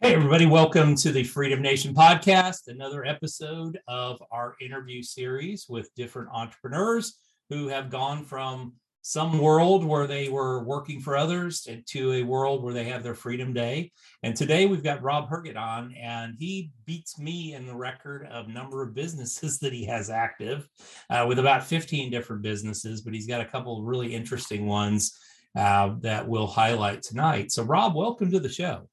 Hey, everybody. Welcome to the Freedom Nation Podcast, another episode of our interview series with different entrepreneurs who have gone from some world where they were working for others to a world where they have their Freedom Day. And today we've got Rob Herget on, and he beats me in the record of number of businesses that he has active with about 15 different businesses, but he's got a couple of really interesting ones that we'll highlight tonight. So, Rob, welcome to the show.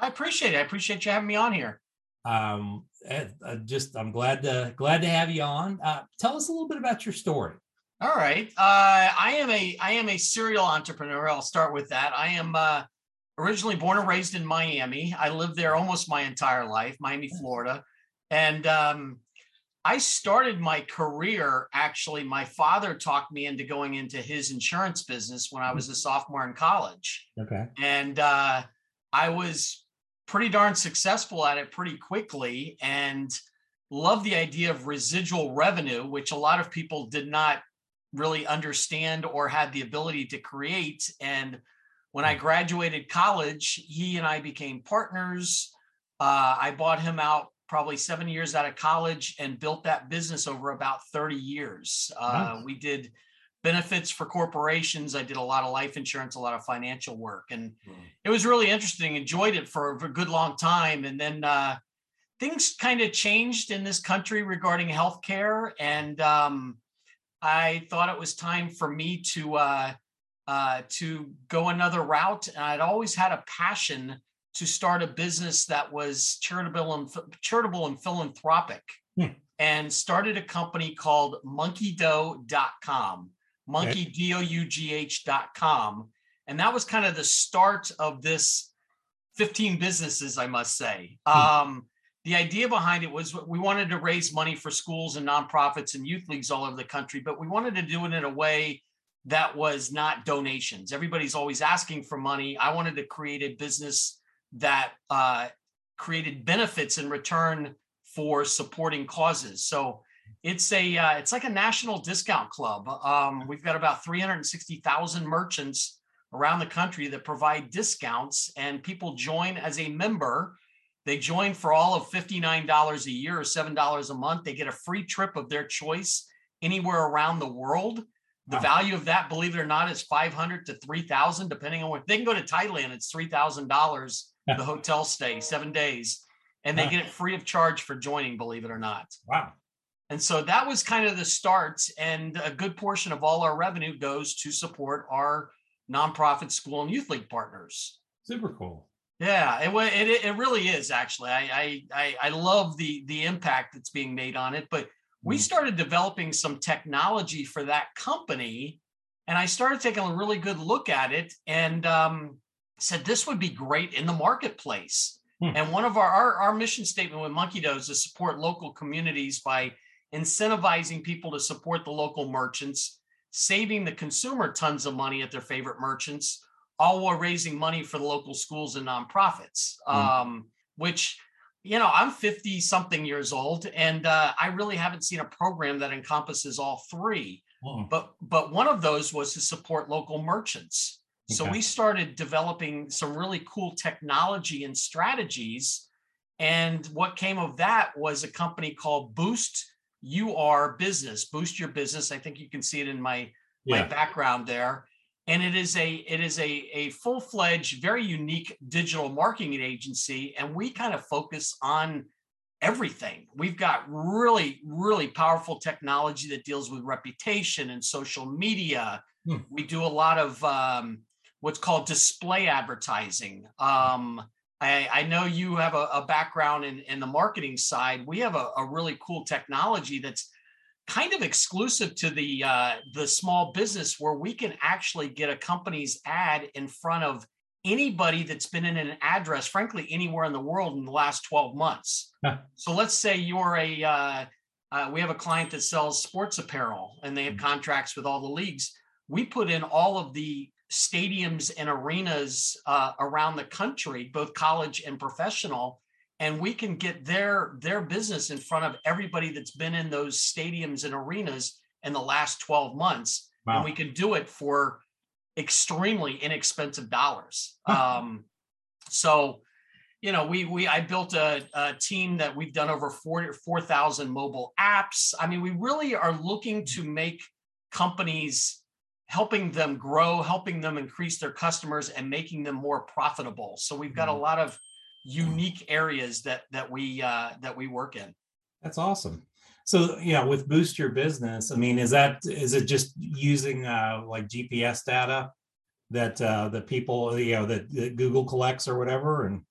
I appreciate it. I appreciate you having me on here. I'm glad to have you on. Tell us a little bit about your story. All right. I am a serial entrepreneur. I'll start with that. I am originally born and raised in Miami. I lived there almost my entire life, Miami, Florida. And I started my career, actually, my father talked me into going into his insurance business when I was a sophomore in college. Okay. And I was pretty darn successful at it pretty quickly and loved the idea of residual revenue, which a lot of people did not really understand or had the ability to create. And when I graduated college, he and I became partners. I bought him out probably 7 years out of college and built that business over about 30 years. We did benefits for corporations. I did a lot of life insurance, a lot of financial work. And it was really interesting. Enjoyed it for a good long time. And then things kind of changed in this country regarding healthcare. And I thought it was time for me to go another route. And I'd always had a passion to start a business that was charitable and philanthropic, and started a company called Monkeydough.com. Monkey, Dough.com. And that was kind of the start of this 15 businesses, I must say. The idea behind it was we wanted to raise money for schools and nonprofits and youth leagues all over the country, but we wanted to do it in a way that was not donations. Everybody's always asking for money. I wanted to create a business that created benefits in return for supporting causes. So it's like a national discount club. We've got about 360,000 merchants around the country that provide discounts, and people join as a member. They join for all of $59 a year or $7 a month. They get a free trip of their choice anywhere around the world. The value of that, believe it or not, is $500 to $3,000, depending on what. They can go to Thailand. It's $3,000, the hotel stay, 7 days, and they get it free of charge for joining, believe it or not. Wow. And so that was kind of the start, and a good portion of all our revenue goes to support our nonprofit school and youth league partners. Super cool. Yeah, it really is, actually. I love the impact that's being made on it, but we started developing some technology for that company, and I started taking a really good look at it and said this would be great in the marketplace. And one of our mission statement with Monkeydough is to support local communities by incentivizing people to support the local merchants, saving the consumer tons of money at their favorite merchants, all while raising money for the local schools and nonprofits, which, you know, I'm 50 something years old, and I really haven't seen a program that encompasses all three. But one of those was to support local merchants. Okay. So we started developing some really cool technology and strategies. And what came of that was a company called Boost Your Business. I think you can see it in my background there. And it is a full-fledged, very unique digital marketing agency. And we kind of focus on everything. We've got really, really powerful technology that deals with reputation and social media. We do a lot of what's called display advertising. I know you have a background in the marketing side. We have a really cool technology that's kind of exclusive to the small business, where we can actually get a company's ad in front of anybody that's been in an address, frankly, anywhere in the world in the last 12 months. So let's say you're we have a client that sells sports apparel and they have contracts with all the leagues. We put in all of the stadiums and arenas around the country, both college and professional, and we can get their business in front of everybody that's been in those stadiums and arenas in the last 12 months. Wow. And we can do it for extremely inexpensive dollars. So, you know, I built a team that we've done over 4,000 mobile apps. I mean, we really are looking to make companies, helping them grow, helping them increase their customers, and making them more profitable. So we've got a lot of unique areas that we work in. That's awesome. So, yeah, with Boost Your Business, I mean, is it just using like GPS data that people, you know, that Google collects or whatever? And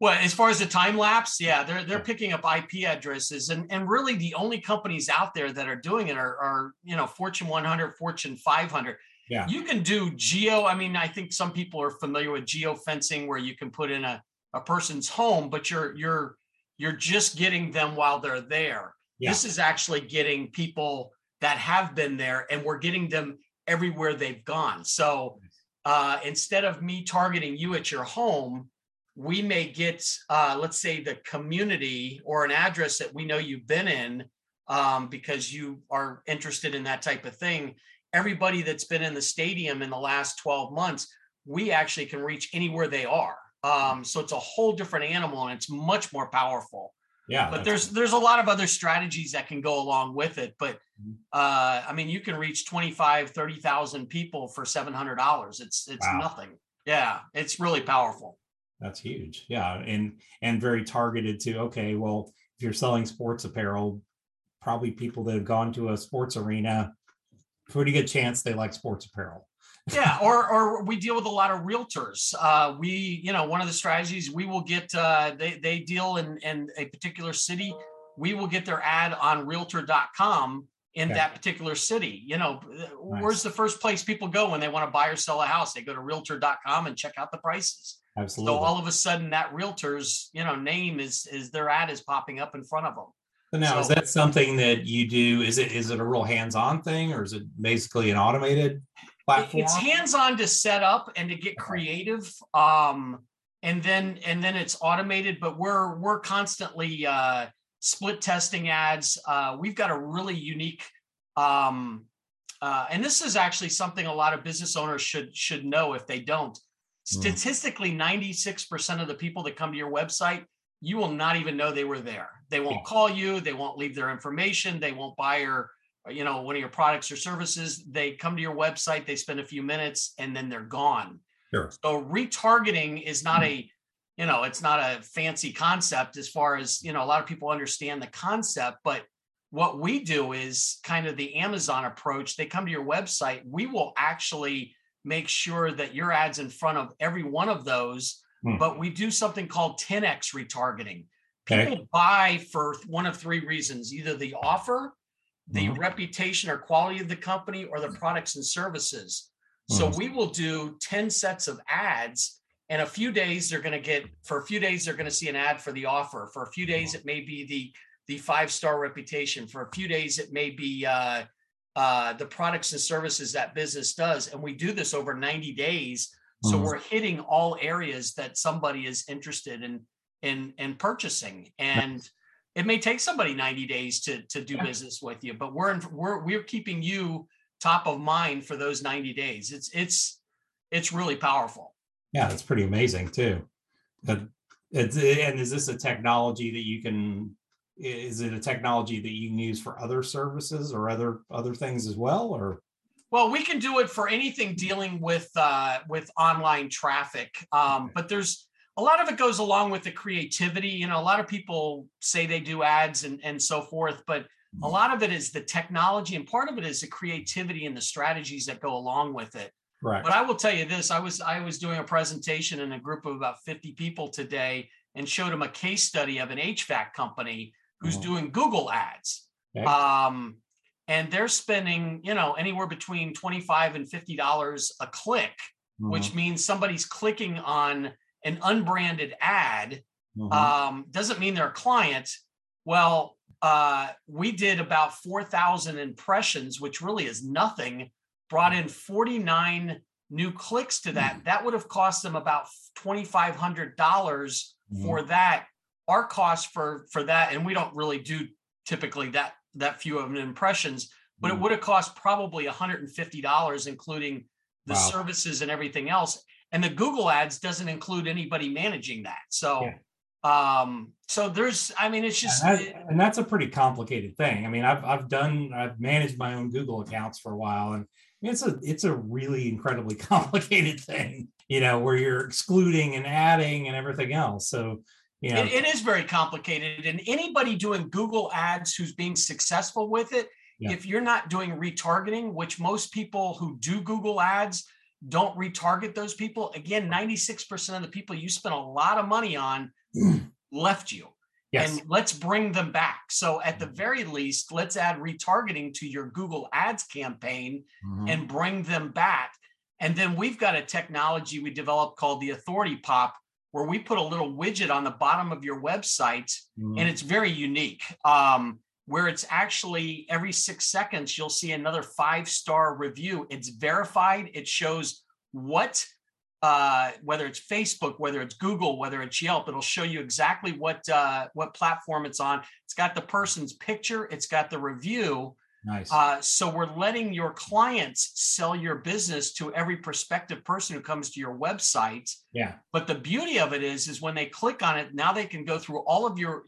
well, as far as the time lapse, yeah, they're picking up IP addresses, and really the only companies out there that are doing it are you know, Fortune 100, Fortune 500. Yeah, you can do geo. I mean, I think some people are familiar with geofencing, where you can put in a person's home, but you're just getting them while they're there. Yeah. This is actually getting people that have been there, and we're getting them everywhere they've gone. So instead of me targeting you at your home, we may get, let's say, the community or an address that we know you've been in, because you are interested in that type of thing. Everybody that's been in the stadium in the last 12 months, we actually can reach anywhere they are. So it's a whole different animal, and it's much more powerful. Yeah, but there's a lot of other strategies that can go along with it. But I mean, you can reach 25, 30,000 people for $700. It's wow. Nothing. Yeah, it's really powerful. That's huge. Yeah. And very targeted to, okay, well, if you're selling sports apparel, probably people that have gone to a sports arena, pretty good chance they like sports apparel. Yeah. Or we deal with a lot of realtors. One of the strategies we will get, they deal in a particular city. We will get their ad on realtor.com in that particular city. You know, Where's the first place people go when they want to buy or sell a house? They go to realtor.com and check out the prices. Absolutely. So all of a sudden that realtor's, you know, name is their ad is popping up in front of them. So now, is that something that you do? Is it a real hands-on thing, or is it basically an automated platform? It's hands-on to set up and to get creative. And then it's automated, but we're constantly split testing ads. We've got a really unique, and this is actually something a lot of business owners should know if they don't. Statistically, 96% of the people that come to your website, you will not even know they were there. They won't call you. They won't leave their information. They won't buy one of your products or services. They come to your website, they spend a few minutes, and then they're gone. Sure. So retargeting is not it's not a fancy concept, as far as, you know, a lot of people understand the concept, but what we do is kind of the Amazon approach. They come to your website. We will actually make sure that your ad's in front of every one of those, but we do something called 10X retargeting. People buy for one of three reasons: either the offer, the reputation or quality of the company, or the products and services. So we will do 10 sets of ads, and for a few days, they're going to see an ad for the offer. For a few days, it may be the 5-star reputation. For a few days, it may be the products and services that business does. And we do this over 90 days. So we're hitting all areas that somebody is interested in purchasing. And it may take somebody 90 days to do business with you, but we're keeping you top of mind for those 90 days. It's really powerful. Yeah. That's pretty amazing too. Is it a technology that you can use for other services or other things as well? Well, we can do it for anything dealing with online traffic. But there's a lot of it goes along with the creativity. You know, a lot of people say they do ads and so forth, but a lot of it is the technology, and part of it is the creativity and the strategies that go along with it. Right. But I will tell you this, I was doing a presentation in a group of about 50 people today, and showed them a case study of an HVAC company who's doing Google ads. and they're spending, you know, anywhere between $25 and $50 a click, mm-hmm. which means somebody's clicking on an unbranded ad. Mm-hmm. Doesn't mean they're a client. Well, we did about 4,000 impressions, which really is nothing, brought in 49 new clicks to that. Mm-hmm. That would have cost them about $2,500 mm-hmm. for that. Our cost for that, and we don't really do typically that few of impressions, but mm-hmm. it would have cost probably $150, including the wow. services and everything else. And the Google ads doesn't include anybody managing that. So, yeah. So there's, I mean, it's just, and that's a pretty complicated thing. I mean, I've managed my own Google accounts for a while, and it's a really incredibly complicated thing, you know, where you're excluding and adding and everything else. So, you know, it is very complicated, and anybody doing Google ads who's being successful with it, yeah. if you're not doing retargeting, which most people who do Google ads don't retarget those people. Again, 96% of the people you spent a lot of money on left you. Yes. And let's bring them back. So at the very least, let's add retargeting to your Google ads campaign mm-hmm. and bring them back. And then we've got a technology we developed called the Authority Pop, where we put a little widget on the bottom of your website mm-hmm. and it's very unique, where it's actually every 6 seconds, you'll see another 5-star review. It's verified. It shows what, whether it's Facebook, whether it's Google, whether it's Yelp, it'll show you exactly what platform it's on. It's got the person's picture. It's got the review. Nice. So we're letting your clients sell your business to every prospective person who comes to your website. Yeah. But the beauty of it is when they click on it, now they can go through all of your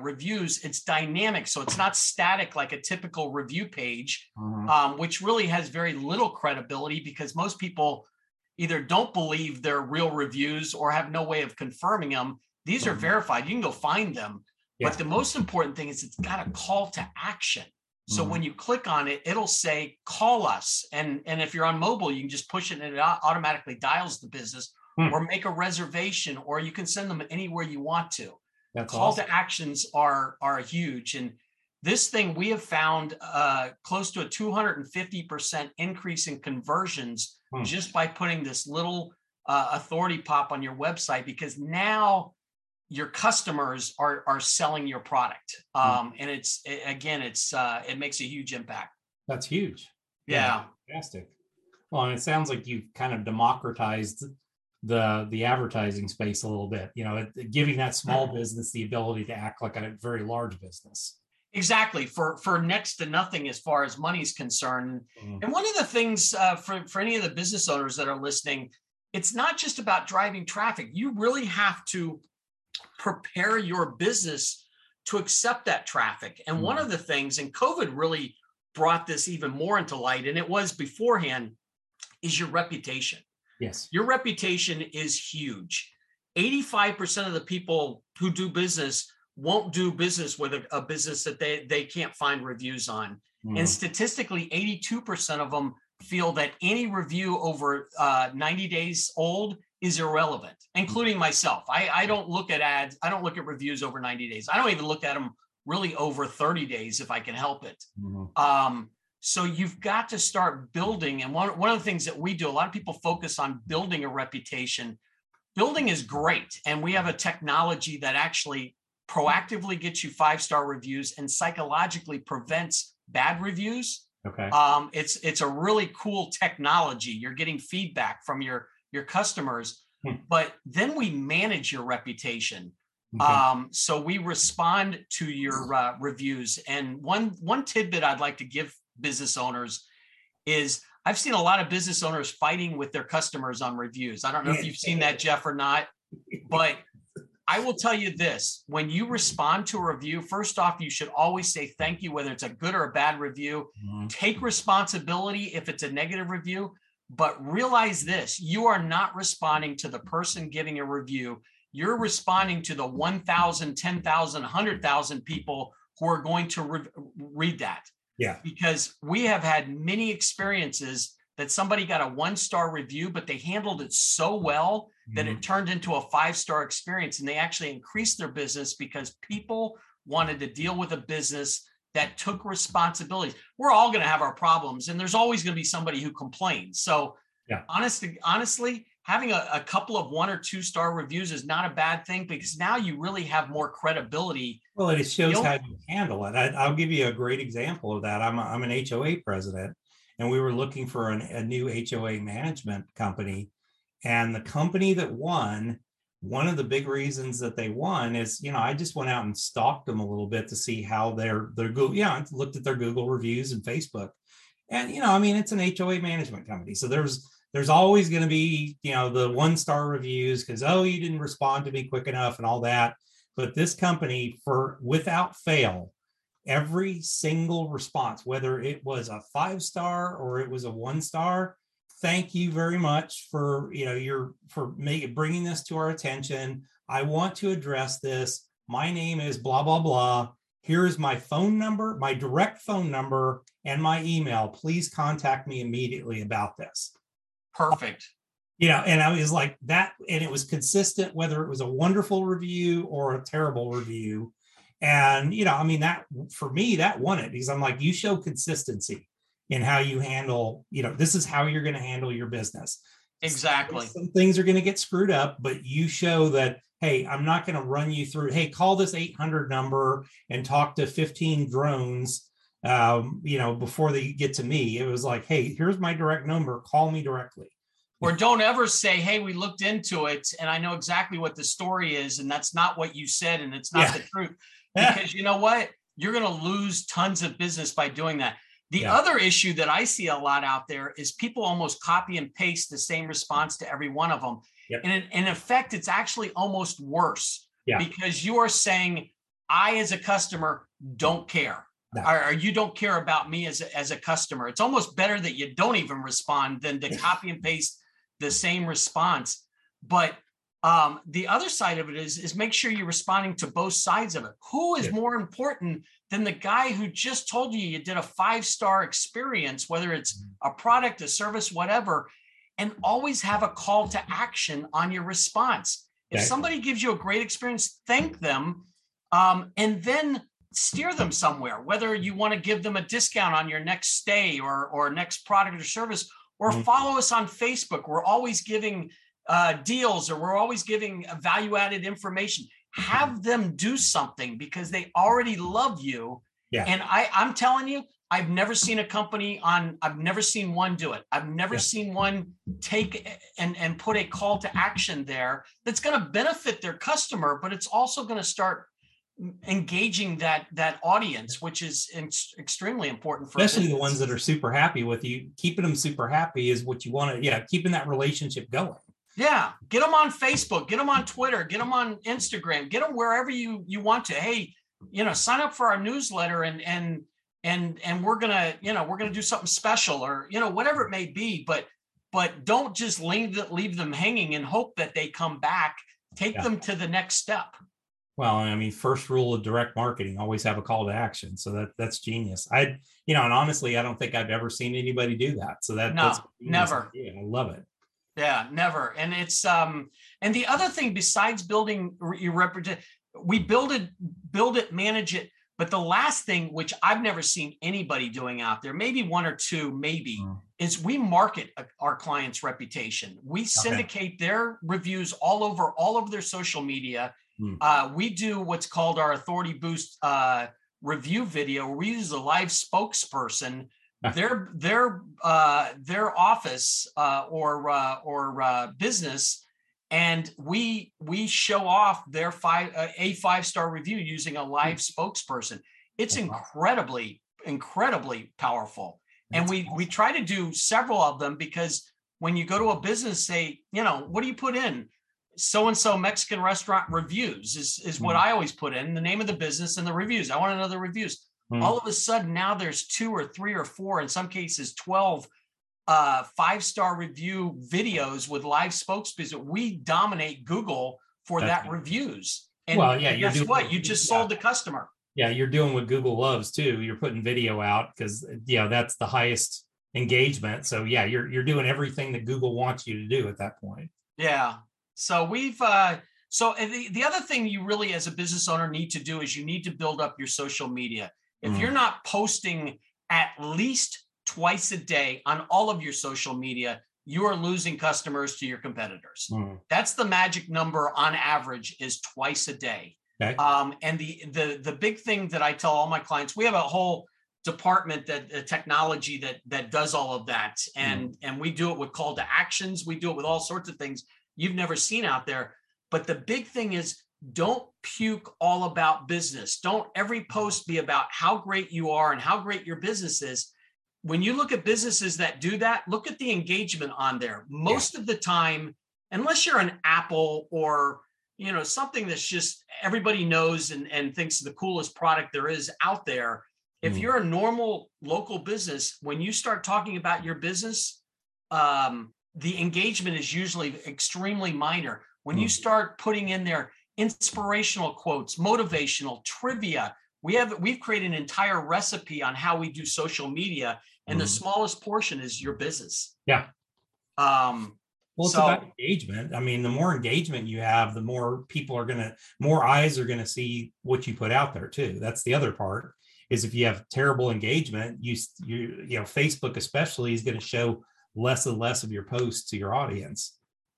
reviews. It's dynamic. So it's not static like a typical review page, mm-hmm. Which really has very little credibility because most people either don't believe they're real reviews or have no way of confirming them. These mm-hmm. are verified. You can go find them. Yeah. But the most important thing is it's got a call to action. So mm-hmm. when you click on it, it'll say, call us. And if you're on mobile, you can just push it and it automatically dials the business or make a reservation, or you can send them anywhere you want to. That's call awesome. To actions are huge. And this thing, we have found close to a 250% increase in conversions just by putting this little Authority Pop on your website, because now your customers are selling your product. And it makes a huge impact. That's huge. Yeah. Fantastic. Well, and it sounds like you've kind of democratized the advertising space a little bit, you know, giving that small business the ability to act like a very large business. Exactly. For next to nothing, as far as money's concerned. Mm-hmm. And one of the things for any of the business owners that are listening, it's not just about driving traffic. You really have to prepare your business to accept that traffic. And one of the things, and COVID really brought this even more into light, and it was beforehand, is your reputation. Yes. Your reputation is huge. 85% of the people who do business won't do business with a business that they can't find reviews on. Mm. And statistically, 82% of them feel that any review over 90 days old is irrelevant, including myself. I don't look at ads. I don't look at reviews over 90 days. I don't even look at them really over 30 days if I can help it. Mm-hmm. So you've got to start building. And one of the things that we do, a lot of people focus on building a reputation. Building is great. And we have a technology that actually proactively gets you 5-star reviews and psychologically prevents bad reviews. Okay. It's a really cool technology. You're getting feedback from your customers, but then we manage your reputation. Okay. So we respond to your reviews. And one tidbit I'd like to give business owners is I've seen a lot of business owners fighting with their customers on reviews. I don't know if you've seen that, Jeff, or not, but I will tell you this. When you respond to a review, first off, you should always say thank you, whether it's a good or a bad review. Mm-hmm. Take responsibility if it's a negative review. But realize this, you are not responding to the person giving a review. You're responding to the 1,000, 10,000, 100,000 people who are going to read that. Yeah. Because we have had many experiences that somebody got a 1-star review, but they handled it so well that it turned into a 5-star experience. And they actually increased their business because people wanted to deal with a business that took responsibility. We're all going to have our problems, and there's always going to be somebody who complains. So yeah. Honestly, having a couple of 1 or 2 star reviews is not a bad thing, because now you really have more credibility. Well, and it shows how you handle it. I'll give you a great example of that. I'm an HOA president, and we were looking for a new HOA management company. And the company that won, one of the big reasons that they won is, I just went out and stalked them a little bit to see how their Google, looked at their Google reviews and Facebook. And, it's an HOA management company. So there's always going to be, the 1 star reviews because, you didn't respond to me quick enough and all that. But this company, without fail, every single response, whether it was a 5 star or it was a 1 star, thank you very much for, bringing this to our attention. I want to address this. My name is blah, blah, blah. Here's my phone number, my direct phone number, and my email. Please contact me immediately about this. Perfect. And I was like that. And it was consistent, whether it was a wonderful review or a terrible review. And, that for me, that won it, because I'm like, you show consistency in how you handle, this is how you're going to handle your business. Exactly. Some things are going to get screwed up, but you show that, hey, I'm not going to run you through, hey, call this 800 number and talk to 15 drones, before they get to me. It was like, hey, here's my direct number. Call me directly. Or don't ever say, hey, we looked into it and I know exactly what the story is. And that's not what you said. And it's not the truth. Because you know what? You're going to lose tons of business by doing that. The other issue that I see a lot out there is people almost copy and paste the same response to every one of them. Yep. And in effect, it's actually almost worse because you are saying, I as a customer don't care. No. Or you don't care about me as a customer. It's almost better that you don't even respond than to copy and paste the same response. But the other side of it is make sure you're responding to both sides of it. Who is more important than the guy who just told you you did a 5-star experience, whether it's a product, a service, whatever, and always have a call to action on your response. If somebody gives you a great experience, thank them, and then steer them somewhere, whether you want to give them a discount on your next stay or next product or service, or follow us on Facebook. We're always giving deals, or we're always giving value-added information. Have them do something because they already love you. Yeah. And I'm telling you, I've never seen I've never seen one do it. I've never seen one take and put a call to action there that's going to benefit their customer, but it's also going to start engaging that audience, which is extremely important for especially the ones that are super happy with you. Keeping them super happy is what you want to, keeping that relationship going. Yeah. Get them on Facebook, get them on Twitter, get them on Instagram, get them wherever you want to. Hey, sign up for our newsletter and we're going to do something special or, whatever it may be, but don't just leave them hanging and hope that they come back. Take them to the next step. Well, first rule of direct marketing, always have a call to action. So that's genius. And honestly, I don't think I've ever seen anybody do that. So that's never. Yeah, I love it. Yeah, never. And it's and the other thing besides building your reputation, we build it, manage it. But the last thing, which I've never seen anybody doing out there, maybe one or two, is we market our clients' reputation. We syndicate their reviews all over their social media. We do what's called our Authority Boost review video, where we use a live spokesperson. Their office or business, and we show off their a 5-star review using a live spokesperson. It's incredibly powerful, and we try to do several of them, because when you go to a business, say, what do you put in? So and so Mexican restaurant reviews is what I always put in the name of the business and the reviews. I want to know the reviews. All of a sudden now there's 2 or 3 or 4, in some cases, 12 5-star review videos with live spokespeople. We dominate Google for that reviews. And guess what? You just sold the customer. Yeah, you're doing what Google loves too. You're putting video out because that's the highest engagement. So you're doing everything that Google wants you to do at that point. Yeah. So we've the other thing you really as a business owner need to do is you need to build up your social media. If you're not posting at least twice a day on all of your social media, you are losing customers to your competitors. That's the magic number on average, is twice a day. Okay. And the big thing that I tell all my clients, we have a whole department that technology that does all of that. And we do it with call to actions. We do it with all sorts of things you've never seen out there. But the big thing is, don't puke all about business. Don't every post be about how great you are and how great your business is. When you look at businesses that do that, look at the engagement on there. Most of the time, unless you're an Apple or something that's just everybody knows and thinks the coolest product there is out there, if you're a normal local business, when you start talking about your business, the engagement is usually extremely minor. When you start putting in there inspirational quotes, motivational, trivia, we've created an entire recipe on how we do social media, and the smallest portion is your business. Yeah. Well, it's about engagement. I mean, the more engagement you have, the more people more eyes are going to see what you put out there too. That's the other part, is if you have terrible engagement, you Facebook especially is going to show less and less of your posts to your audience.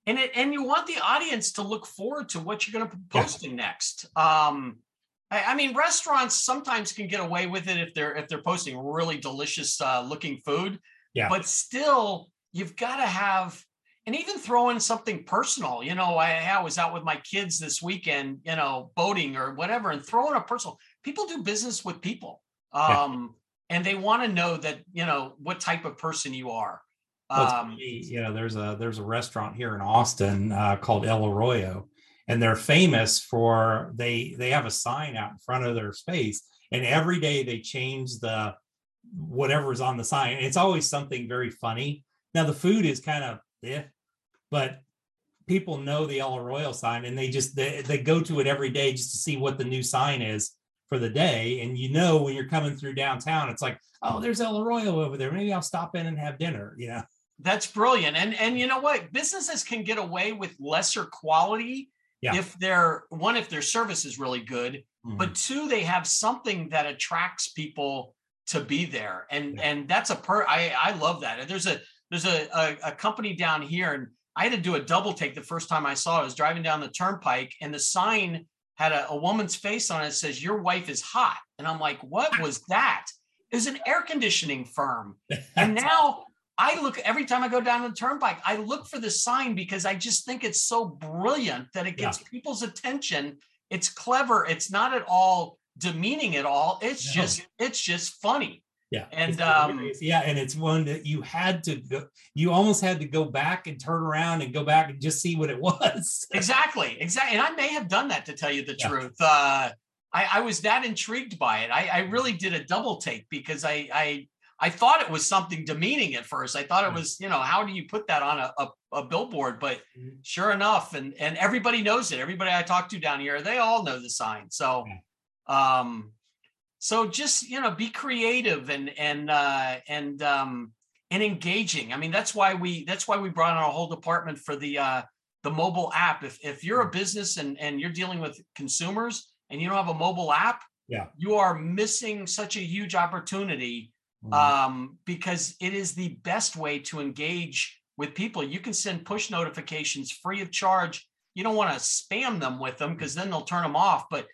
And you want the audience to look forward to what you're going to be posting next. I mean, restaurants sometimes can get away with it if they're posting really delicious looking food. Yeah. But still, you've got to have, and even throw in something personal. I was out with my kids this weekend, boating or whatever, and throw in a personal. People do business with people, and they want to know that what type of person you are. There's a restaurant here in Austin called El Arroyo. And they're famous for, they have a sign out in front of their space, and every day they change the whatever's on the sign. And it's always something very funny. Now the food is kind of, but people know the El Arroyo sign, and they go to it every day just to see what the new sign is for the day. And when you're coming through downtown, it's like, oh, there's El Arroyo over there. Maybe I'll stop in and have dinner. Yeah. That's brilliant. And you know what? Businesses can get away with lesser quality. Yeah. If their service is really good, but two, they have something that attracts people to be there. And that's I love that. And there's a company down here, and I had to do a double take the first time I saw it. I was driving down the turnpike, and the sign had a woman's face on it. It says, "Your wife is hot." And I'm like, what was that? It was an air conditioning firm. And now I look, every time I go down the turnpike, I look for the sign, because I just think it's so brilliant that it gets people's attention. It's clever. It's not at all demeaning at all. It's just funny. Yeah. And and it's one that you almost had to go back and turn around and go back and just see what it was. Exactly. And I may have done that, to tell you the truth. I was that intrigued by it. I really did a double take, because I thought it was something demeaning at first. I thought it was, how do you put that on a billboard? But sure enough, and everybody knows it. Everybody I talk to down here, they all know the sign. So, just, be creative and engaging. I mean, that's why we brought in our whole department for the mobile app. If you're a business and you're dealing with consumers and you don't have a mobile app, you are missing such a huge opportunity. Because it is the best way to engage with people. You can send push notifications free of charge. You don't want to spam them with them, because then they'll turn them off, but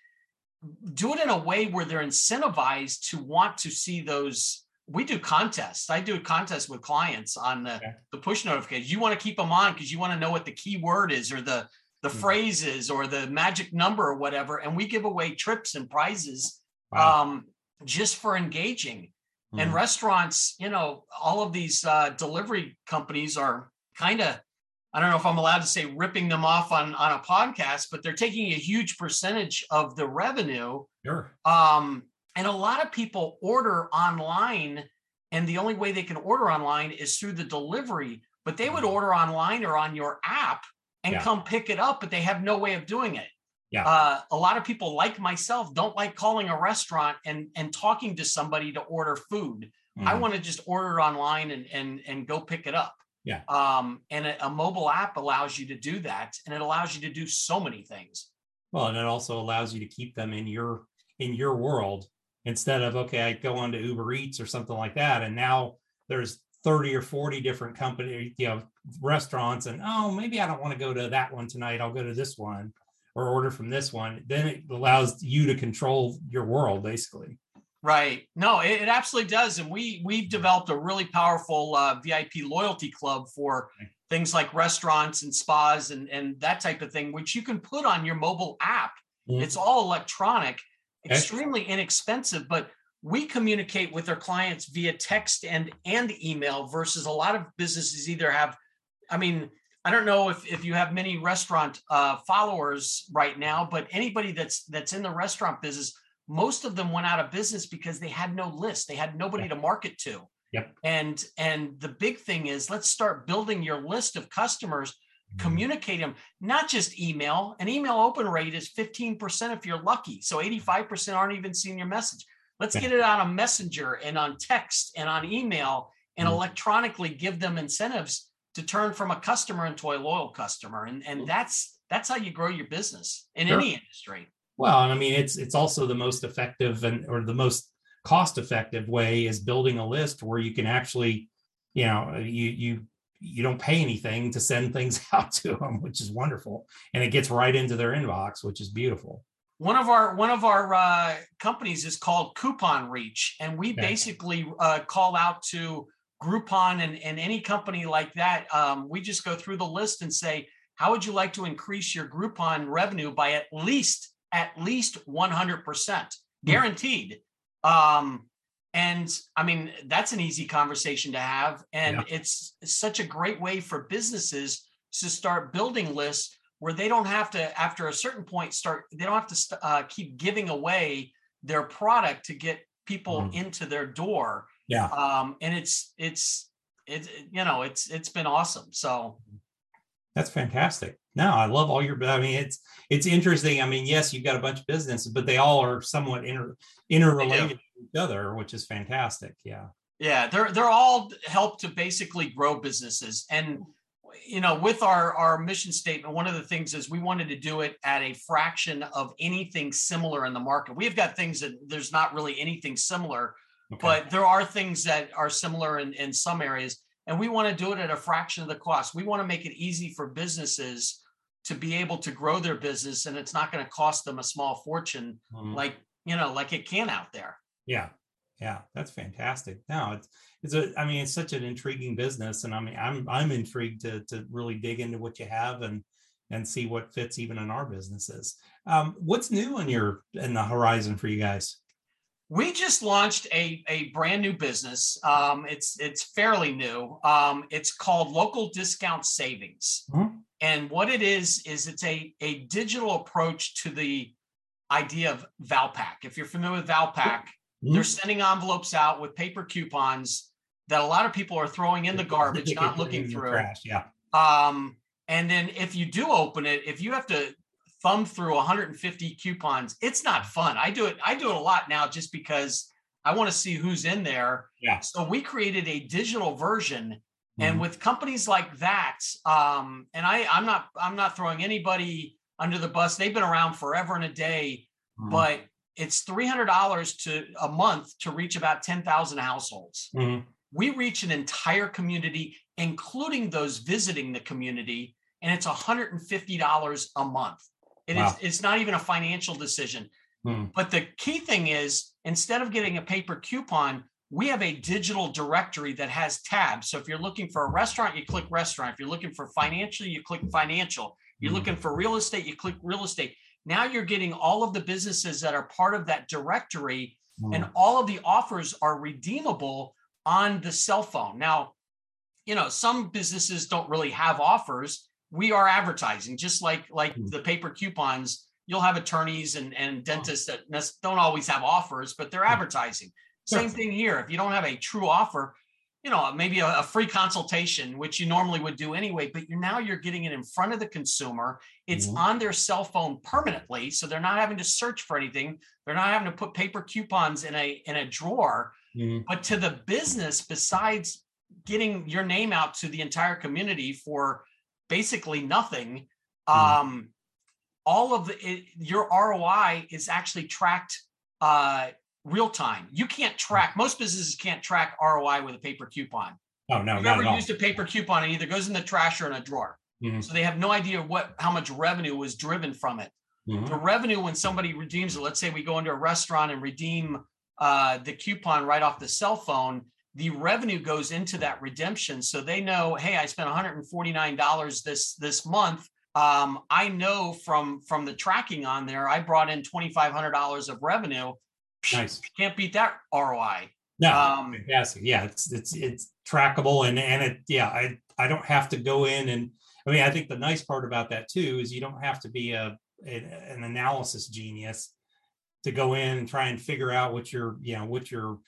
do it in a way where they're incentivized to want to see those. We do contests. I do a contest with clients on the push notifications. You want to keep them on because you want to know what the key word is, or the phrase is, or the magic number or whatever. And we give away trips and prizes, just for engaging. And restaurants, all of these delivery companies are kind of, I don't know if I'm allowed to say ripping them off on a podcast, but they're taking a huge percentage of the revenue. Sure. And a lot of people order online, and the only way they can order online is through the delivery, but they would order online or on your app and come pick it up, but they have no way of doing it. Yeah. A lot of people like myself don't like calling a restaurant and talking to somebody to order food. I want to just order it online and go pick it up. Yeah. And a mobile app allows you to do that, and it allows you to do so many things. Well, and it also allows you to keep them in your world instead of, okay, I go on to Uber Eats or something like that. And now there's 30 or 40 different company, restaurants, and, oh, maybe I don't want to go to that one tonight. I'll go to this one or order from this one. Then it allows you to control your world, basically. Right. No, it absolutely does. And we've developed a really powerful VIP loyalty club for things like restaurants and spas and that type of thing, which you can put on your mobile app. Mm-hmm. It's all electronic, extremely inexpensive, but we communicate with our clients via text and email versus a lot of businesses either have, I mean, I don't know if you have many restaurant followers right now, but anybody that's in the restaurant business, most of them went out of business because they had no list. They had nobody to market to. Yep. And the big thing is, let's start building your list of customers, communicate them, not just email. An email open rate is 15% if you're lucky. So 85% aren't even seeing your message. Let's get it on a messenger and on text and on email and electronically give them incentives to turn from a customer into a loyal customer. And that's how you grow your business in any industry. Well, and I mean, it's also the most effective or the most cost-effective way is building a list where you can actually, you don't pay anything to send things out to them, which is wonderful. And it gets right into their inbox, which is beautiful. One of our companies is called Coupon Reach, and we basically call out to Groupon and any company like that. We just go through the list and say, how would you like to increase your Groupon revenue by at least 100% guaranteed? And I mean, that's an easy conversation to have. And it's such a great way for businesses to start building lists where they don't have to, after a certain point, keep giving away their product to get people into their door. Yeah. And it's been awesome. So that's fantastic. No, I love all your, I mean, it's interesting. I mean, yes, you've got a bunch of businesses, but they all are somewhat interrelated to each other, which is fantastic. Yeah. Yeah. They're all help to basically grow businesses. And, with our mission statement, one of the things is we wanted to do it at a fraction of anything similar in the market. We've got things that there's not really anything similar, but there are things that are similar in some areas. And we want to do it at a fraction of the cost. We want to make it easy for businesses to be able to grow their business, and it's not going to cost them a small fortune like it can out there. Yeah. Yeah, that's fantastic. No, it's such an intriguing business. And I mean, I'm intrigued to really dig into what you have and see what fits even in our businesses. What's new in the horizon for you guys? We just launched a brand new business. It's fairly new. It's called Local Discount Savings. Mm-hmm. And what it is it's a digital approach to the idea of ValPak. If you're familiar with ValPak, they're sending envelopes out with paper coupons that a lot of people are throwing in the garbage, not looking through. Trash, yeah. And then if you do open it, if you have to thumb through 150 coupons, it's not fun. I do it a lot now just because I want to see who's in there. Yeah. So we created a digital version, and with companies like that, and I'm not throwing anybody under the bus. They've been around forever and a day, but it's $300 a month to reach about 10,000 households. Mm-hmm. We reach an entire community, including those visiting the community, and it's $150 a month. It's not even a financial decision. Mm-hmm. But the key thing is, instead of getting a paper coupon, we have a digital directory that has tabs. So if you're looking for a restaurant, you click restaurant. If you're looking for financial, you click financial. You're looking for real estate, you click real estate. Now you're getting all of the businesses that are part of that directory, and all of the offers are redeemable on the cell phone. Now, some businesses don't really have offers. We are advertising, just like the paper coupons. You'll have attorneys and dentists that don't always have offers, but they're advertising. Sure. Same thing here. If you don't have a true offer, maybe a free consultation, which you normally would do anyway, but now you're getting it in front of the consumer. It's on their cell phone permanently. So they're not having to search for anything. They're not having to put paper coupons in a drawer, but to the business, besides getting your name out to the entire community for basically nothing, all of your ROI is actually tracked real time. You can't track, most businesses can't track ROI with a paper coupon. Oh, no, not at all. Whoever used a paper coupon, it either goes in the trash or in a drawer. Mm-hmm. So they have no idea how much revenue was driven from it. Mm-hmm. The revenue, when somebody redeems it, let's say we go into a restaurant and redeem the coupon right off the cell phone, the revenue goes into that redemption. So they know, hey, I spent $149 this month. I know from the tracking on there, I brought in $2,500 of revenue. Nice. Can't beat that ROI. No, fantastic. Yeah, it's trackable and it, yeah, I don't have to go in and, I mean, I think the nice part about that too is you don't have to be an analysis genius to go in and try and figure out what your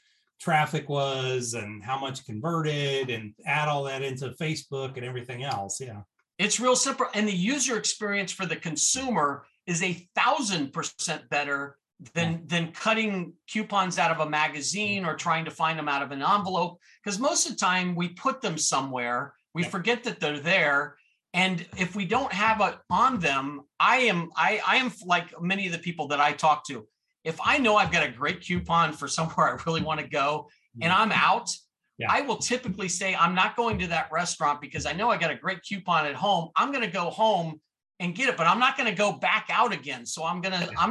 traffic was and how much converted and add all that into Facebook and everything else. Yeah. It's real simple. And the user experience for the consumer is 1,000% better than cutting coupons out of a magazine or trying to find them out of an envelope. Because most of the time we put them somewhere, we forget that they're there. And if we don't have it on them, I am like many of the people that I talk to. If I know I've got a great coupon for somewhere I really want to go and I'm out, I will typically say, I'm not going to that restaurant because I know I got a great coupon at home. I'm going to go home and get it, but I'm not going to go back out again. So I'm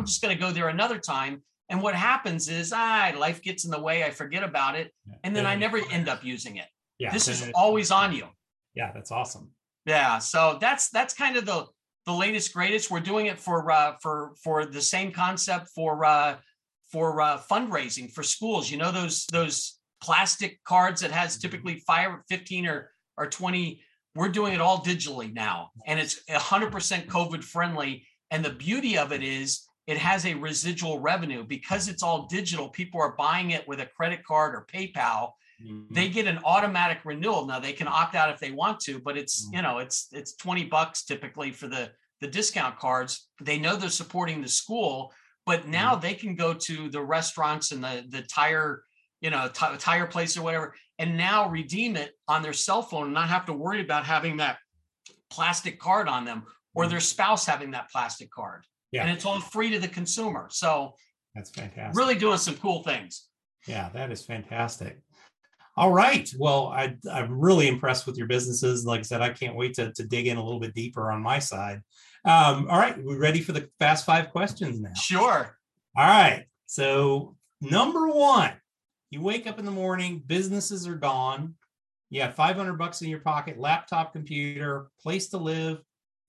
just going to go there another time. And what happens is life gets in the way. I forget about it. And then I never end up using it. Yeah. This is always on you. Yeah. That's awesome. Yeah. So that's kind of the latest, greatest. We're doing it for the same concept for fundraising for schools. You know, those plastic cards that has typically 5 or 15 or 20. We're doing it all digitally now, and it's 100% COVID friendly. And the beauty of it is it has a residual revenue because it's all digital. People are buying it with a credit card or PayPal. Mm-hmm. They get an automatic renewal. Now they can opt out if they want to, but it's, you know, it's $20 typically for the discount cards. They know they're supporting the school, but now they can go to the restaurants and the tire, you know, tire place or whatever, and now redeem it on their cell phone and not have to worry about having that plastic card on them or their spouse having that plastic card. Yeah. And it's all free to the consumer. So that's fantastic. Really doing some cool things. Yeah, that is fantastic. All right. Well, I'm really impressed with your businesses. Like I said, I can't wait to dig in a little bit deeper on my side. All right. We're ready for the fast 5 questions now. Sure. All right. So number 1, you wake up in the morning, businesses are gone. You have $500 in your pocket, laptop, computer, place to live,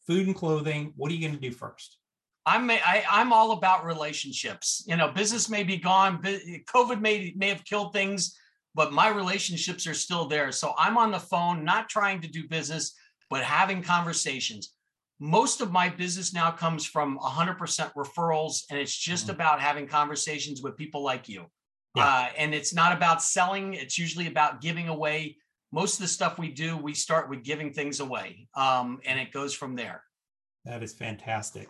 food and clothing. What are you going to do first? I'm all about relationships. You know, business may be gone. COVID may have killed things, but my relationships are still there. So I'm on the phone, not trying to do business, but having conversations. Most of my business now comes from 100% referrals, and it's just about having conversations with people like you. Yeah. And it's not about selling. It's usually about giving away. Most of the stuff we do, we start with giving things away, and it goes from there. That is fantastic.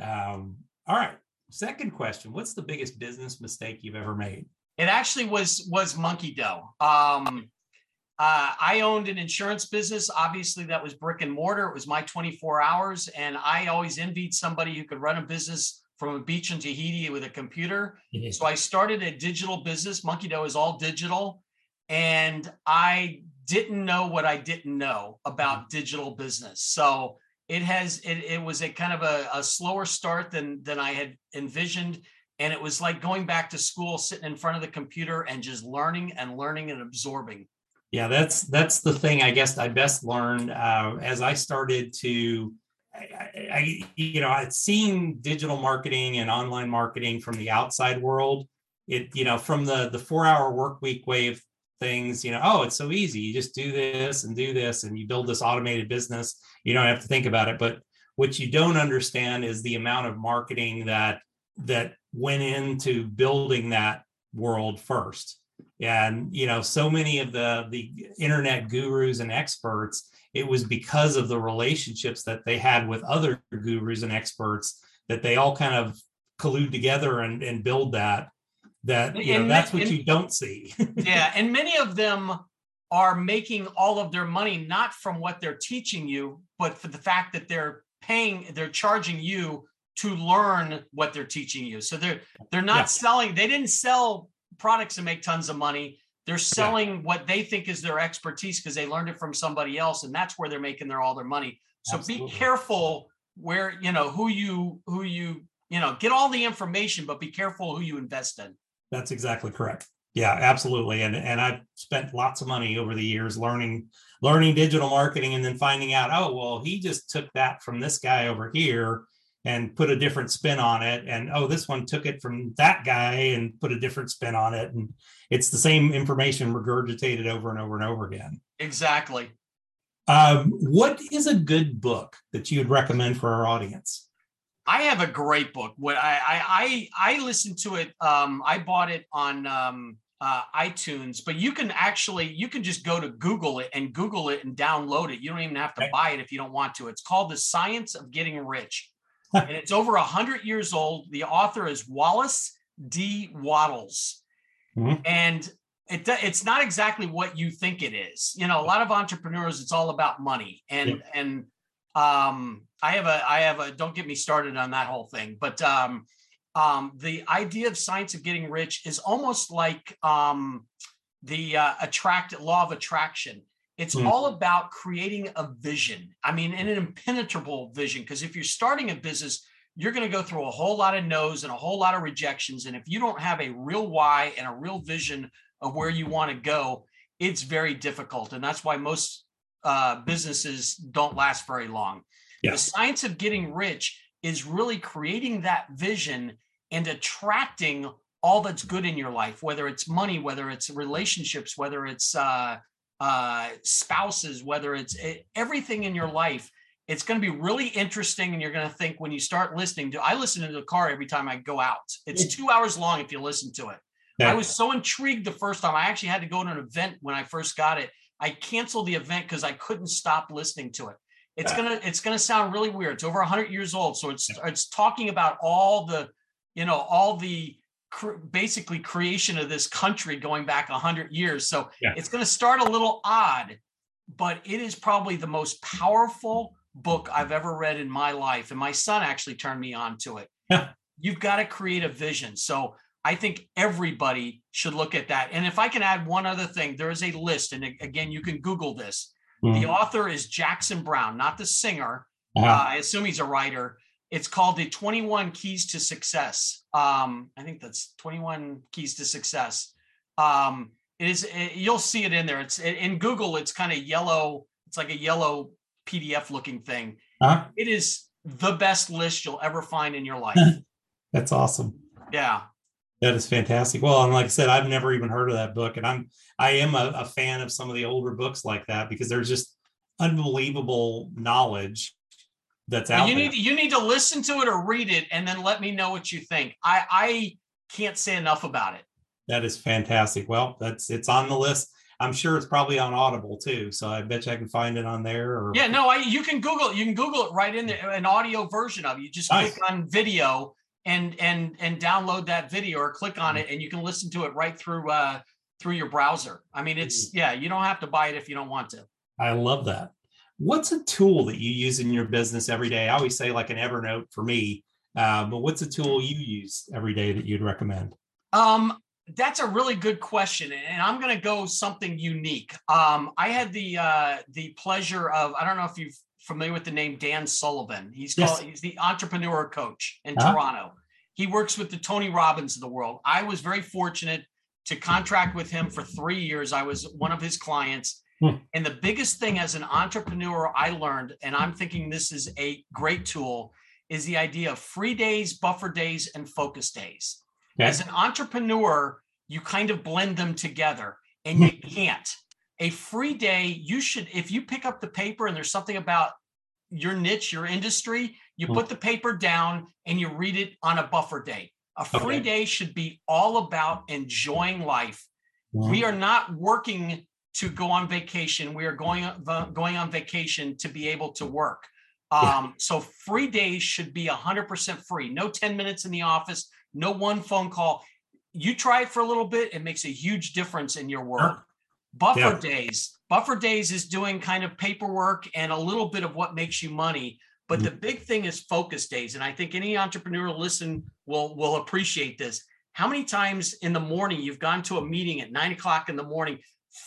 All right. Second question. What's the biggest business mistake you've ever made? It actually was Monkeydough. I owned an insurance business. Obviously, that was brick and mortar. It was my 24 hours. And I always envied somebody who could run a business from a beach in Tahiti with a computer. Mm-hmm. So I started a digital business. Monkeydough is all digital. And I didn't know what I didn't know about digital business. So it was a kind of a slower start than I had envisioned. And it was like going back to school, sitting in front of the computer and just learning and absorbing. Yeah, that's the thing I guess I best learned as I started to, I'd seen digital marketing and online marketing from the outside world. It, you know, from the 4-hour work week way of things, you know, oh, it's so easy. You just do this and you build this automated business. You don't have to think about it. But what you don't understand is the amount of marketing that went into building that world first. And, you know, so many of the internet gurus and experts, it was because of the relationships that they had with other gurus and experts that they all kind of collude together and build that, you know, that's what you don't see. Yeah. And many of them are making all of their money, not from what they're teaching you, but for the fact that they're charging you to learn what they're teaching you. So they're not selling. They didn't sell products and make tons of money. They're selling what they think is their expertise because they learned it from somebody else, and that's where they're making all their money. So be careful where, who you get all the information, but be careful who you invest in. That's exactly correct. Yeah, absolutely. And I've spent lots of money over the years learning digital marketing and then finding out, oh, well, he just took that from this guy over here and put a different spin on it. And, oh, this one took it from that guy and put a different spin on it. And it's the same information regurgitated over and over and over again. Exactly. What is a good book that you'd recommend for our audience? I have a great book. What I listened to it. I bought it on iTunes, but you can just go to Google it and download it. You don't even have to buy it if you don't want to. It's called The Science of Getting Rich, and it's over 100 years old. The author is Wallace D. Wattles, and it's not exactly what you think it is. A lot of entrepreneurs, it's all about money and I have a, don't get me started on that whole thing, but the idea of Science of Getting Rich is almost like the law of attraction. It's all about creating a vision. I mean, an impenetrable vision, because if you're starting a business, you're going to go through a whole lot of no's and a whole lot of rejections. And if you don't have a real why and a real vision of where you want to go, it's very difficult. And that's why most businesses don't last very long. Yeah. The Science of Getting Rich is really creating that vision and attracting all that's good in your life, whether it's money, whether it's relationships, whether it's spouses, whether it's everything in your life. It's going to be really interesting. And you're going to think when you start listening to, I listen to the car every time I go out. It's 2 hours long if you listen to it. Yeah. I was so intrigued the first time. I actually had to go to an event when I first got it. I canceled the event because I couldn't stop listening to it. It's gonna sound really weird. It's over 100 years old, so it's talking about all the creation of this country going back 100 years. So it's gonna start a little odd, but it is probably the most powerful book I've ever read in my life. And my son actually turned me on to it. Yeah. You've got to create a vision. So I think everybody should look at that. And if I can add one other thing, there is a list, and again, you can Google this. The author is Jackson Brown, not the singer. I assume he's a writer. It's called the 21 Keys to Success. I think that's 21 Keys to Success. You'll see it in there. It's in Google. It's kind of yellow. It's like a yellow PDF looking thing. It is the best list you'll ever find in your life. That's awesome. Yeah. That is fantastic. Well, and like I said, I've never even heard of that book. And I am a fan of some of the older books like that, because there's just unbelievable knowledge that's out there. You need to listen to it or read it and then let me know what you think. I can't say enough about it. That is fantastic. Well, it's on the list. I'm sure it's probably on Audible too. So I bet you I can find it on there. You can Google it. You can Google it right in there, an audio version of it. You just click on video and download that video or click on it, and you can listen to it right through your browser. I mean, you don't have to buy it if you don't want to. I love that. What's a tool that you use in your business every day? I always say like an Evernote for me, but what's a tool you use every day that you'd recommend? That's a really good question. And I'm going to go something unique. I had the pleasure of, I don't know if you're familiar with the name Dan Sullivan. He's the entrepreneur coach in Toronto. He works with the Tony Robbins of the world. I was very fortunate to contract with him for 3 years. I was one of his clients. And the biggest thing as an entrepreneur I learned, and I'm thinking this is a great tool, is the idea of free days, buffer days, and focus days. As an entrepreneur, you kind of blend them together, and you can't. A free day, you should, if you pick up the paper and there's something about your niche, your industry, you put the paper down and you read it on a buffer day. A free day should be all about enjoying life. We are not working to go on vacation. We are going on vacation to be able to work. So free days should be 100% free. No 10 minutes in the office, no one phone call. You try it for a little bit, it makes a huge difference in your work. Buffer days is doing kind of paperwork and a little bit of what makes you money, But the big thing is focus days. And I think any entrepreneur listen will appreciate this. How many times in the morning you've gone to a meeting at 9 o'clock in the morning,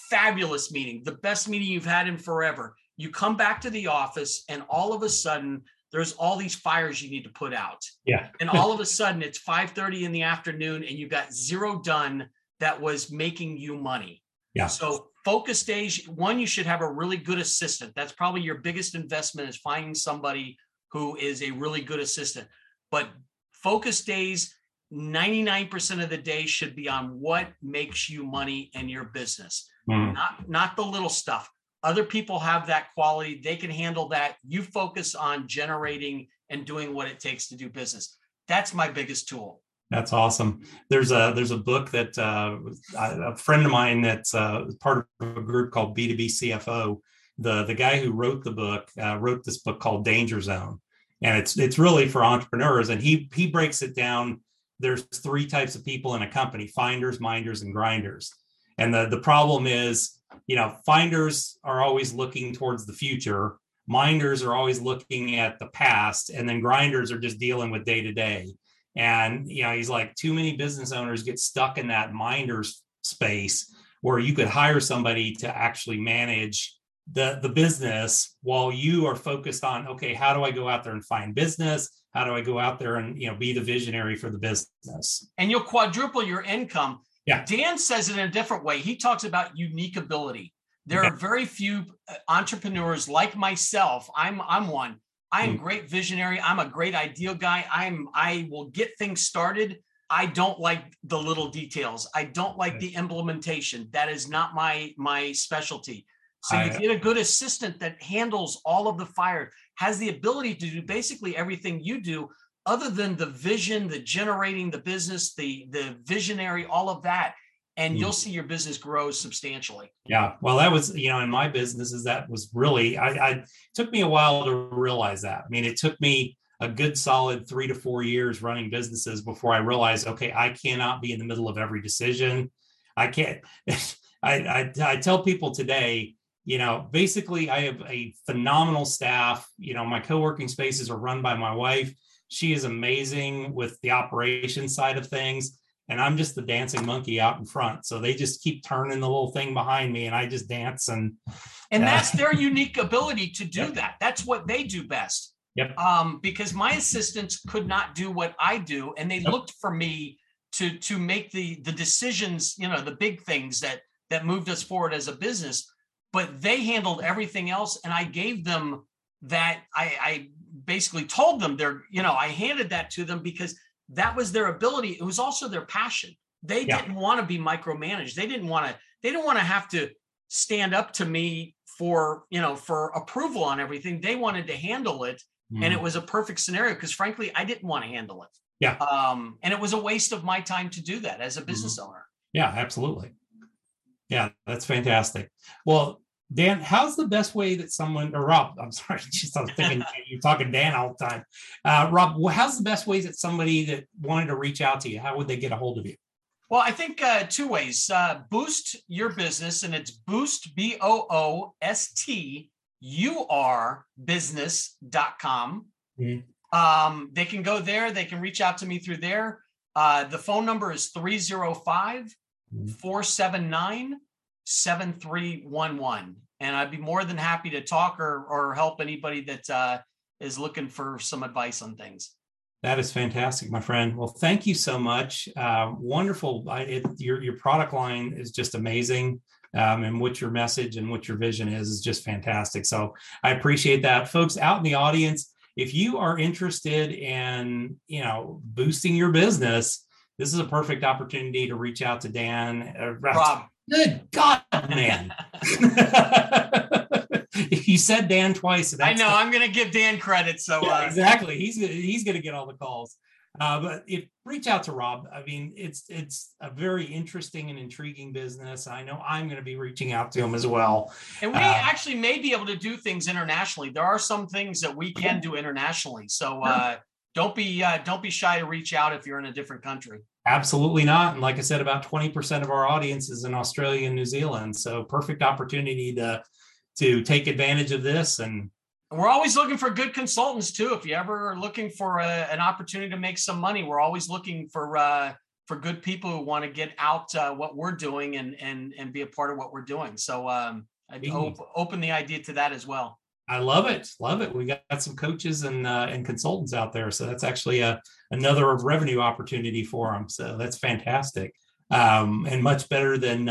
fabulous meeting, the best meeting you've had in forever. You come back to the office and all of a sudden there's all these fires you need to put out. Yeah. And all of a sudden it's 5:30 in the afternoon and you got zero done that was making you money. Yeah. So focus days, one, you should have a really good assistant. That's probably your biggest investment, is finding somebody who is a really good assistant. But focus days, 99% of the day should be on what makes you money in your business, not the little stuff. Other people have that quality. They can handle that. You focus on generating and doing what it takes to do business. That's my biggest tool. That's awesome. There's a book that a friend of mine that's part of a group called B2B CFO. The guy who wrote the book wrote this book called Danger Zone, and it's really for entrepreneurs. And he breaks it down. There's three types of people in a company: finders, minders, and grinders. And the problem is, finders are always looking towards the future, minders are always looking at the past, and then grinders are just dealing with day to day. And, he's like, too many business owners get stuck in that minders space where you could hire somebody to actually manage the business while you are focused on, okay, how do I go out there and find business? How do I go out there and, be the visionary for the business? And you'll quadruple your income. Yeah. Dan says it in a different way. He talks about unique ability. There are very few entrepreneurs like myself. I'm one. I'm a great visionary. I'm a great ideal guy. I will get things started. I don't like the little details. I don't like the implementation. That is not my specialty. So you get a good assistant that handles all of the fire, has the ability to do basically everything you do other than the vision, the generating, the business, the visionary, all of that. And you'll see your business grow substantially. Yeah. Well, that was, in my businesses, that was really, it took me a while to realize that. I mean, it took me a good solid 3 to 4 years running businesses before I realized, okay, I cannot be in the middle of every decision. I can't, I tell people today, basically I have a phenomenal staff. My co-working spaces are run by my wife. She is amazing with the operation side of things. And I'm just the dancing monkey out in front. So they just keep turning the little thing behind me and I just dance. And that's their unique ability to do that. That's what they do best. Yep. Because my assistants could not do what I do. And they looked for me to make the decisions, the big things that moved us forward as a business. But they handled everything else. And I gave them that. I basically told them I handed that to them because that was their ability. It was also their passion. They didn't want to be micromanaged. They didn't want to have to stand up to me for approval on everything. They wanted to handle it. And it was a perfect scenario because frankly, I didn't want to handle it. Yeah. And it was a waste of my time to do that as a business owner. Yeah, absolutely. Yeah, that's fantastic. Well, Dan, how's the best way that Rob, I'm sorry, I was thinking you're talking Dan all the time. Rob, how's the best ways that somebody that wanted to reach out to you, how would they get a hold of you? Well, I think two ways. Boost Your Business, and it's Boost, BOOSTURBusiness.com. They can go there. They can reach out to me through there. The phone number is 305-479-7311. And I'd be more than happy to talk or help anybody that is looking for some advice on things. That is fantastic, my friend. Well, thank you so much. Wonderful. Your product line is just amazing. And what your message and what your vision is just fantastic. So I appreciate that. Folks out in the audience, if you are interested in, boosting your business, this is a perfect opportunity to reach out to Dan. Rob. Good God, man. You said Dan twice. So I know. I'm going to give Dan credit. So exactly. He's going to get all the calls. But reach out to Rob. I mean, it's a very interesting and intriguing business. I know I'm going to be reaching out to him as well. And we actually may be able to do things internationally. There are some things that we can do internationally. So don't be shy to reach out if you're in a different country. Absolutely not. And like I said, about 20% of our audience is in Australia and New Zealand. So perfect opportunity to take advantage of this. And And we're always looking for good consultants too. If you ever are looking for an opportunity to make some money, we're always looking for good people who want to get out what we're doing and be a part of what we're doing. So I'd open the idea to that as well. I love it. Love it. We got some coaches and consultants out there. So that's actually another revenue opportunity for them. So that's fantastic. And much better than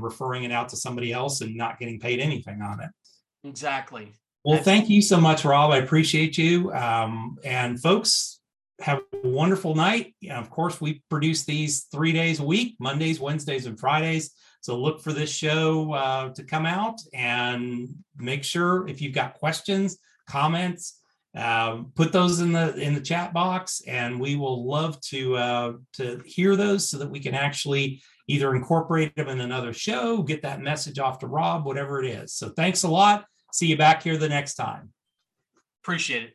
referring it out to somebody else and not getting paid anything on it. Exactly. Well, thank you so much, Rob. I appreciate you. And folks, have a wonderful night. And of course, we produce these 3 days a week, Mondays, Wednesdays, and Fridays. So look for this show to come out, and make sure if you've got questions, comments, put those in the chat box, and we will love to hear those so that we can actually either incorporate them in another show, get that message off to Rob, whatever it is. So thanks a lot. See you back here the next time. Appreciate it.